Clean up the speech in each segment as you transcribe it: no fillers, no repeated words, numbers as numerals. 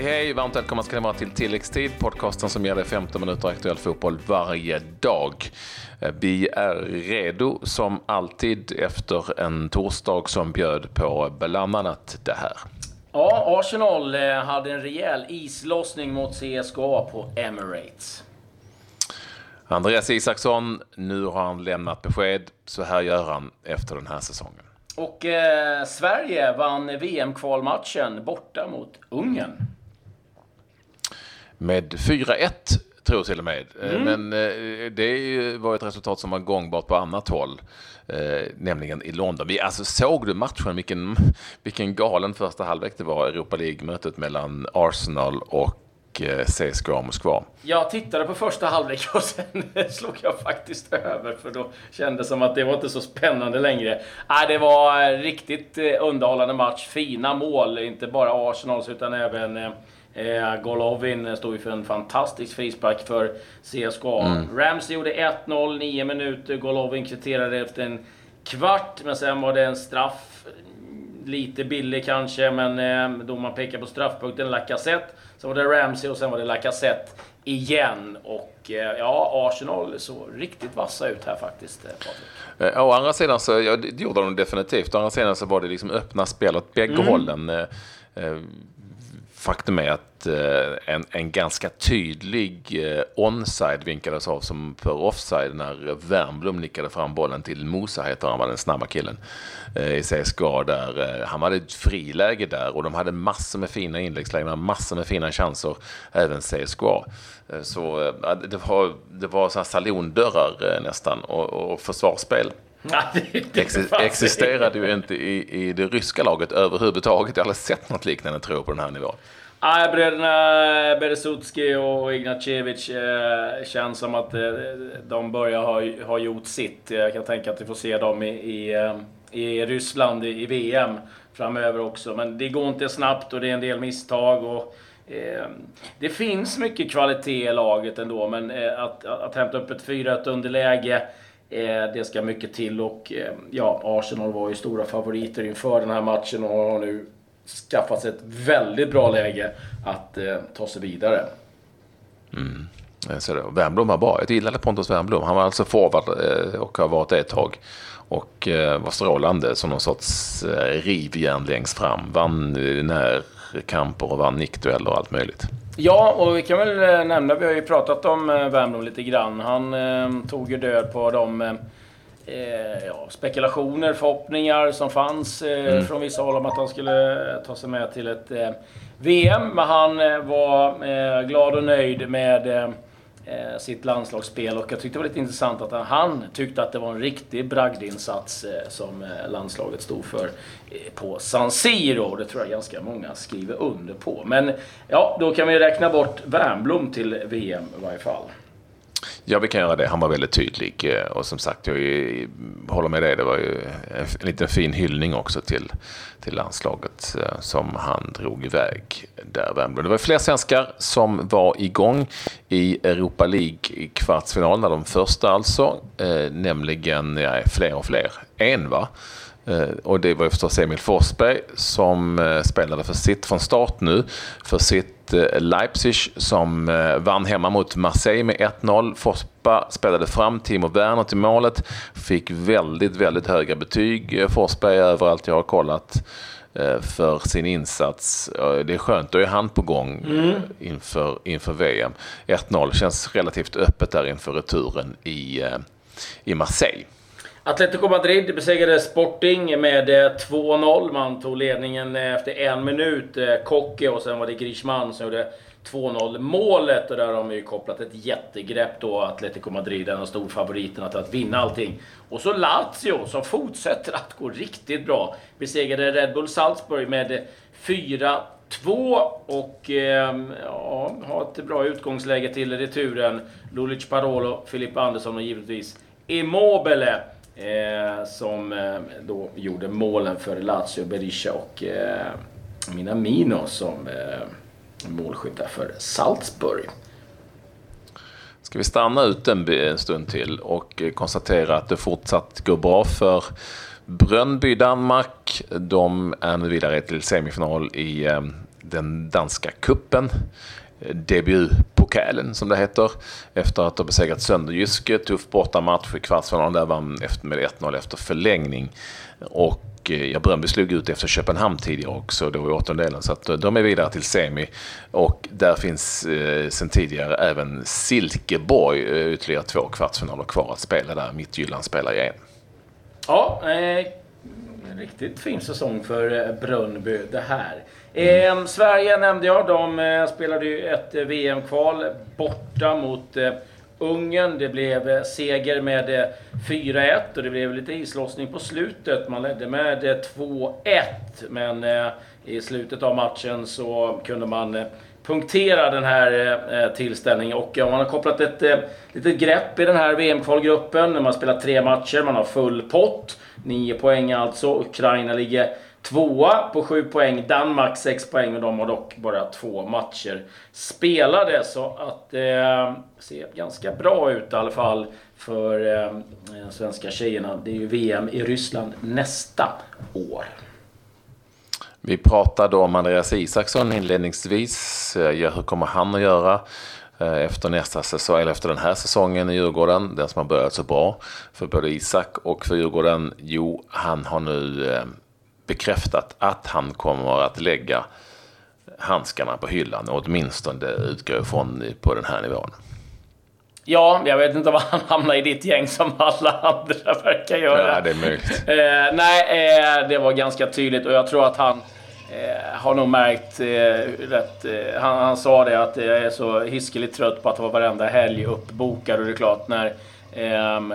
Hej hej, varmt välkomna ska ni vara till Tilläggstid, podcasten som gäller 15 minuter aktuell fotboll varje dag. Vi är redo som alltid efter en torsdag som bjöd på bland annat det här. Ja, Arsenal hade en rejäl islossning mot CSKA på Emirates. Andreas Isaksson, nu har han lämnat besked. Så här gör han efter den här säsongen. Och Sverige vann VM-kvalmatchen borta mot Ungern. Med 4-1 tror jag till och med. Men det var ett resultat som var gångbart på annat håll. Nämligen i London. Vi, alltså, såg du matchen? Vilken galen första halvlek det var. Europa League-mötet mellan Arsenal och CSKA Moskva. Jag tittade på första halvlek och sen slog jag faktiskt över, för då kändes det som att det var inte så spännande längre. Det var riktigt underhållande match. Fina mål, inte bara Arsenals utan även Golovin stod ju för en fantastisk frispark för CSKA. Ramsey gjorde 1-0, 9 minuter. Golovin kvitterade efter en kvart, men sen var det en straff. Lite billig kanske, men då man pekar på straffpunkten Lacazette, så var det Ramsey och sen var det Lacazette igen. Och ja, Arsenal så riktigt vassa ut här faktiskt, Patrik. Å andra sidan så, ja, det gjorde de definitivt. Å andra sidan så var det liksom öppna spel åt bägge hållen. Faktum är att en ganska tydlig onside vinkades av som för offside när Wernbloom nickade fram bollen till Mosa, heter han, var den snabba killen i CSKA där. Han hade ett friläge där och de hade massor med fina inläggslägen, massor med fina chanser, även CSKA. Så det var så här salondörrar nästan och försvarsspel. Existerade ju inte i det ryska laget överhuvudtaget. Jag har aldrig sett något liknande, tror jag, på den här nivån. Bröderna Beresutski och Ignacevic känns som att de börjar ha gjort sitt. Jag kan tänka att vi får se dem i Ryssland i VM framöver också. Men det går inte snabbt och det är en del misstag och det finns mycket kvalitet i laget ändå. Men att hämta upp ett 4-1 underläge, det ska mycket till. Och ja, Arsenal var ju stora favoriter inför den här matchen och har nu skaffat sig ett väldigt bra läge att ta sig vidare. Wernbloom var bra. Jag gillade Pontus Wernbloom. Han var alltså forward och har varit ett tag. Och var strålande som någon sorts rivjärn längst fram. Vann närkamper och vann nickdueller och allt möjligt. Ja, och vi kan väl nämna, vi har ju pratat om Vamron lite grann. Han tog ju död på de spekulationer, förhoppningar som fanns från vissa håll om att han skulle ta sig med till ett VM. Men han var glad och nöjd med sitt landslagsspel, och jag tyckte det var lite intressant att han tyckte att det var en riktig bragdinsats som landslaget stod för på San Siro. Det tror jag ganska många skriver under på. Men ja, då kan vi räkna bort Wernbloom till VM i varje fall. Ja, vi kan göra det. Han var väldigt tydlig och som sagt, jag håller med dig. Det var ju en liten fin hyllning också till landslaget som han drog iväg där. Det var fler svenskar som var igång i Europa League kvartsfinalen, de första alltså, nämligen fler och fler. En va? Och det var ju förstås Emil Forsberg som spelade för sitt från start nu, för sitt Leipzig, som vann hemma mot Marseille med 1-0. Forsberg spelade fram Timo Werner till målet, fick väldigt, väldigt höga betyg, Forsberg, överallt jag har kollat, för sin insats. Det är skönt, då är han på gång inför VM. 1-0 känns relativt öppet där inför returen i Marseille. Atletico Madrid besegrade Sporting med 2-0. Man tog ledningen efter en minut. Kocke och sen var det Griezmann som gjorde 2-0-målet. Och där har de ju kopplat ett jättegrepp då. Atletico Madrid är en av storfavoriterna till att vinna allting. Och så Lazio som fortsätter att gå riktigt bra. Besegrade Red Bull Salzburg med 4-2. Och ja, har ett bra utgångsläge till returen. Lulic, Parolo, Filippa Andersson och givetvis Immobile. Som då gjorde målen för Lazio, Berisha och Minamino som målskyttar för Salzburg. Ska vi stanna ut en stund till och konstatera att det fortsatt går bra för Brøndby, Danmark. De är nu vidare till semifinal i den danska kuppen, debutpokalen som det heter, efter att ha besegrat Sønderjyske. Tuff bortamatch i kvartsfinalen, där vann med 1-0 efter förlängning, och Brøndby slog ut efter Köpenhamn tidigare också då i åttondelen, så att de är vidare till semi, och där finns sen tidigare även Silkeborg ytterligare 2 kvartsfinaler kvar att spela där. Midtjylland spelar igen. Ja, riktigt fin säsong för Brøndby det här. Sverige nämnde jag, de spelade ju ett VM-kval borta mot Ungern. Det blev seger med 4-1 och det blev lite islossning på slutet. Man ledde med 2-1, men i slutet av matchen så kunde man punktera den här tillställningen. Och man har kopplat ett litet grepp i den här VM-kvalgruppen. Man har spelat 3 matcher, man har full pott, 9 poäng alltså. Ukraina ligger 2:a på 7 poäng, Danmark 6 poäng, och de har dock bara 2 matcher spelade, så att ser ganska bra ut i alla fall för svenska tjejerna. Det är ju VM i Ryssland nästa år. Vi pratade om Andreas Isaksson inledningsvis. Hur kommer han att göra efter nästa säsong, eller efter den här säsongen i Djurgården, den som har börjat så bra för både Isak och för Djurgården? Jo, han har nu bekräftat att han kommer att lägga handskarna på hyllan, och åtminstone utgår från på den här nivån. Ja, jag vet inte om han hamnar i ditt gäng som alla andra verkar göra. Ja, det är möjligt. Det var ganska tydligt, och jag tror att han har nog märkt rätt. Han sa det, att jag är så hiskeligt trött på att vara varenda helg uppbokad, och det är klart när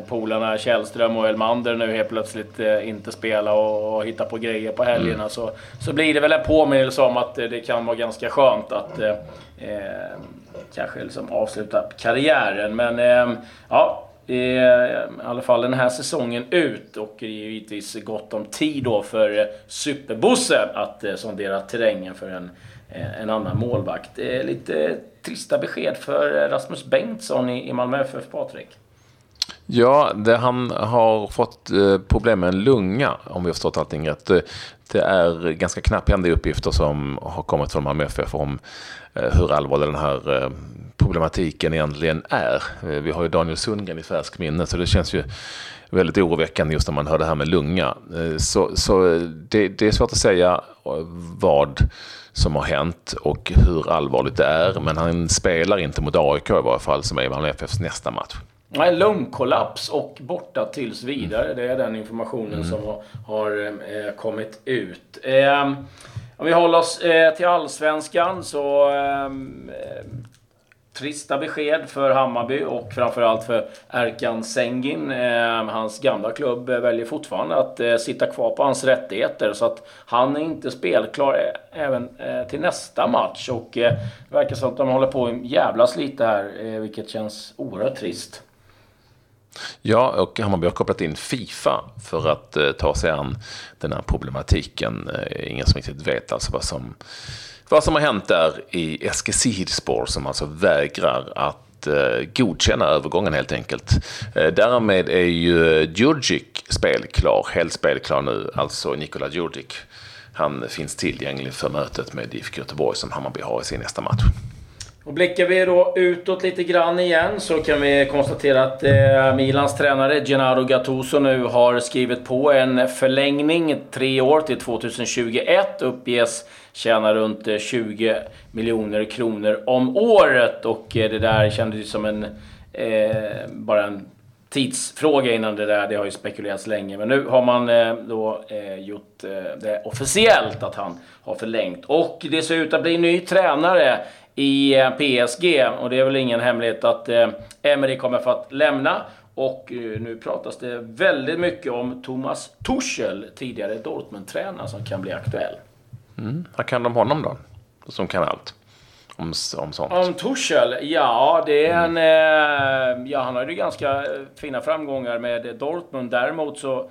polarna Källström och Elmander nu helt plötsligt inte spelar och hittar på grejer på helgerna, så blir det väl en påminnelse om att det kan vara ganska skönt att kanske liksom avsluta karriären. Men i alla fall den här säsongen ut, och det är givetvis gott om tid då för Superbosse att sondera terrängen för en annan målvakt. Lite trista besked för Rasmus Bengtsson i Malmö FF, Patrik. Ja, han har fått problem med en lunga, om vi har förstått allting rätt. Det är ganska knapphändiga uppgifter som har kommit från Malmö FF om hur allvarlig den här problematiken egentligen är. Vi har ju Daniel Sundgren i färsk minne, så det känns ju väldigt oroväckande just när man hör det här med lunga. Så det är svårt att säga vad som har hänt och hur allvarligt det är, men han spelar inte mot AIK i varje fall, som är Malmö FFs nästa match. En lungkollaps och borta tills vidare. Det är den informationen som har kommit ut. Om vi håller oss till allsvenskan, så trista besked för Hammarby och framförallt för Erkan Zengin. Hans gamla klubb väljer fortfarande att sitta kvar på hans rättigheter, så att han är inte spelklar även till nästa match. Och det verkar som att de håller på en jävla slit här, vilket känns oerhört trist. Ja, och Hammarby har kopplat in FIFA för att ta sig an den här problematiken. Ingen som riktigt vet alltså vad som har hänt där i Eskilstuna, som alltså vägrar att godkänna övergången helt enkelt. Därmed är ju Djurgic helt spelklar nu, alltså Nikola Djurgic. Han finns tillgänglig för mötet med IFK Göteborg som Hammarby har i sin nästa match. Och blickar vi då utåt lite grann igen, så kan vi konstatera att Milans tränare Gennaro Gattuso nu har skrivit på en förlängning 3 år till 2021. Uppges tjänar runt 20 miljoner kronor om året, och det där kändes som bara en tidsfråga innan det har ju spekulerats länge. Men nu har man gjort det officiellt att han har förlängt, och det ser ut att bli ny tränare i PSG, och det är väl ingen hemlighet att Emery kommer för att lämna, och nu pratas det väldigt mycket om Thomas Tuchel, tidigare Dortmund-tränare, som kan bli aktuell. Vad kan de honom då? Som kan allt om sånt. Om Tuchel, det är han har ju ganska fina framgångar med Dortmund. Däremot så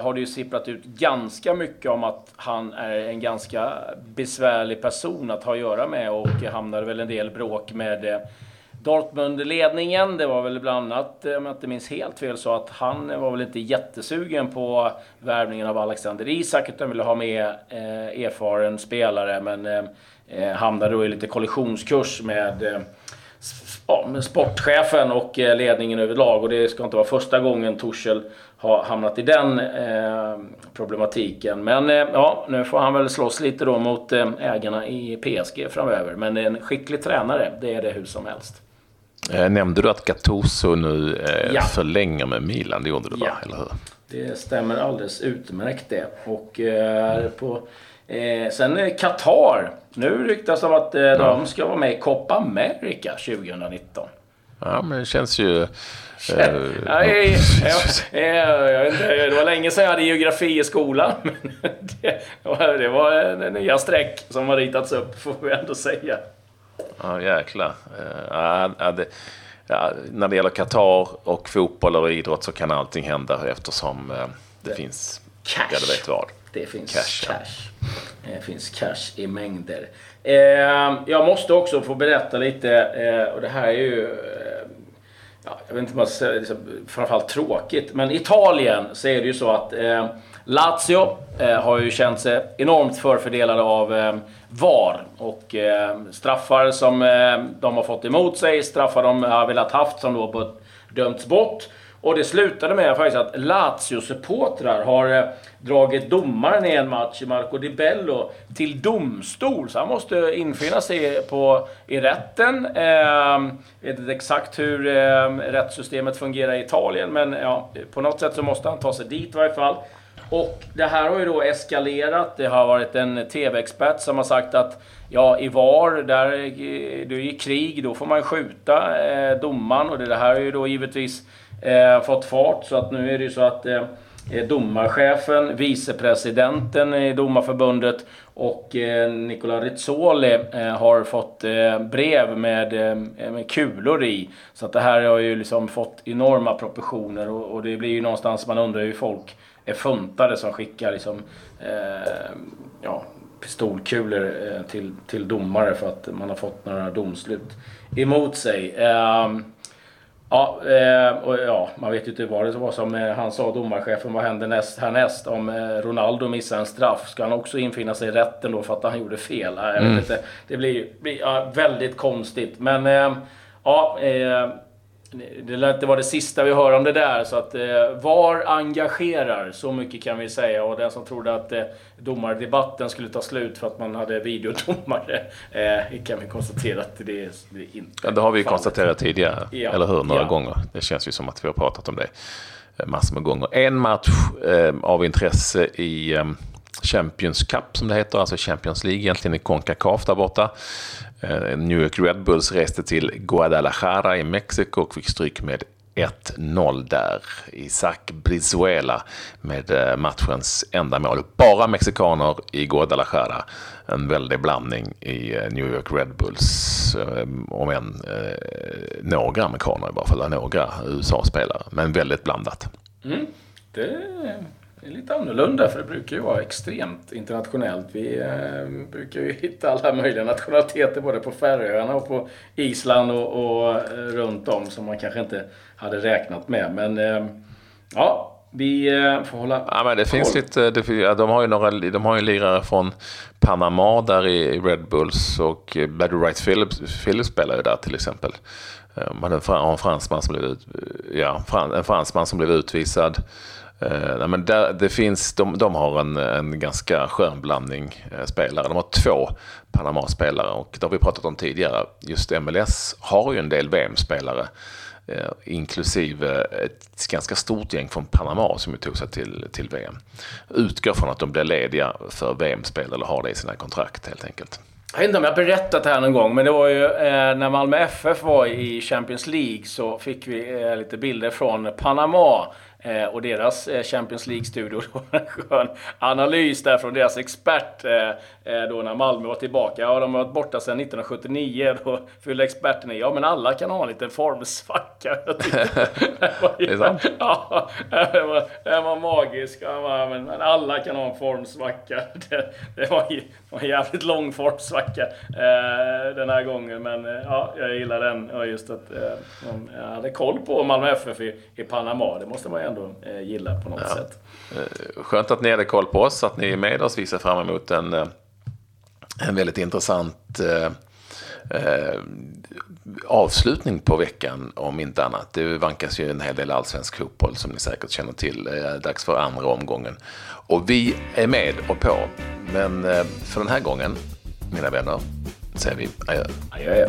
har det ju sipprat ut ganska mycket om att han är en ganska besvärlig person att ha att göra med, och hamnade väl en del bråk med Dortmund-ledningen. Det var väl bland annat, om jag inte minns helt fel, så att han var väl inte jättesugen på värvningen av Alexander Isak, utan ville ha med erfaren spelare, men hamnade då i lite kollisionskurs med sportchefen och ledningen överlag, och det ska inte vara första gången Torshäll har hamnat i den problematiken. Men nu får han väl slåss lite då mot ägarna i PSG framöver, men en skicklig tränare, det är det hur som helst. Nämnde du att Gattuso nu förlänger med Milan? Det gjorde du bara, eller hur? Det stämmer alldeles utmärkt det. Och sen Qatar. Nu ryktas det om att de ska vara med i Copa America 2019. Ja, men det känns ju... Nej, det var länge sedan jag hade geografi i skolan, men det var nya streck som har ritats upp, får vi ändå säga. Ja, jäklar. När det gäller Qatar och fotboll och idrott så kan allting hända, eftersom det finns cash. Ja, vet vad. Det finns cash. Det finns cash i mängder. Jag måste också få berätta lite, och det här är ju jag vet inte om man säger, framförallt tråkigt, men Italien så är det ju så att Lazio har ju känt sig enormt förfördelade av VAR, och straffar som de har fått emot sig, straffar de har velat haft som då på dömts bort. Och det slutade med faktiskt att Lazio-supportrar har dragit domaren i en match, Marco Di Bello, till domstol. Så han måste infinna sig i rätten. Jag vet inte exakt hur rättssystemet fungerar i Italien, men på något sätt så måste han ta sig dit i varje fall. Och det här har ju då eskalerat. Det har varit en tv-expert som har sagt att i VAR, där det är ju krig, då får man skjuta domaren. Och det här är ju då givetvis fått fart, så att nu är det ju så att domarchefen, vicepresidenten i domarförbundet och Nicola Rizzoli har fått brev med kulor i. Så att det här har ju liksom fått enorma proportioner, och det blir ju någonstans man undrar hur folk är funtade som skickar liksom, pistolkulor till domare för att man har fått några domslut emot sig. Man vet ju inte vad det var som han sa, domarchefen, vad händer härnäst om Ronaldo missar en straff? Ska han också infinna sig i rätten då för att han gjorde fel? Jag vet inte. Det blir väldigt konstigt. Men det lär inte vara det sista vi hör om det där. Så att VAR engagerar, så mycket kan vi säga. Och den som trodde att domardebatten skulle ta slut för att man hade videodomare, kan vi konstatera att det är inte. Ja, det har vi ju konstaterat tidigare, eller hur? Några gånger. Det känns ju som att vi har pratat om det massor med gånger. En match av intresse i Champions Cup, som det heter, alltså Champions League egentligen i CONCACAF där borta. New York Red Bulls reste till Guadalajara i Mexiko och fick stryk med 1-0 där. Isaac Brizuela med matchens enda mål. Bara mexikaner i Guadalajara. En väldig blandning i New York Red Bulls. Om än några amerikaner i varje fall, några USA-spelare. Men väldigt blandat. Mm. Det är lite annorlunda, för det brukar ju vara extremt internationellt. Vi brukar ju hitta alla möjliga nationaliteter både på Färöarna och på Island och runt om, som man kanske inte hade räknat med. Men vi får hålla... Ja, men det finns lite... De har ju lirare från Panama där i Red Bulls, och Barry Wright Phillips spelar ju där till exempel. En fransman som blev utvisad. Men där, det finns, de har en ganska skön blandning spelare. De har två Panama-spelare, och det har vi pratat om tidigare. Just MLS har ju en del VM-spelare, inklusive ett ganska stort gäng från Panama som tog sig till VM. Utgår från att de blir lediga för VM-spel eller har det i sina kontrakt helt enkelt. Jag vet inte om jag har berättat det här någon gång, men det var ju när Malmö FF var i Champions League, så fick vi lite bilder från Panama och deras Champions League-studio. Det var en skön analys där från deras expert då när Malmö var tillbaka. Ja, de har varit borta sedan 1979, då fyllde experten i. Ja, men alla kan ha en liten formsvacka. Det är sant. Ja, det var magiskt. Ja, men alla kan ha en formsvacka. Det var en jävligt lång formsvacka den här gången. Men jag gillar den. Ja, just att jag hade koll på Malmö FF i Panama. Det måste man ändå gillar på något sätt. Skönt att ni hade koll på oss, att ni är med oss. Vi ser fram emot en en väldigt intressant avslutning på veckan om inte annat. Det vankas ju en hel del allsvensk fotboll som ni säkert känner till. Dags för andra omgången. Och vi är med och på. Men för den här gången, mina vänner, säger vi adjö. Adjö.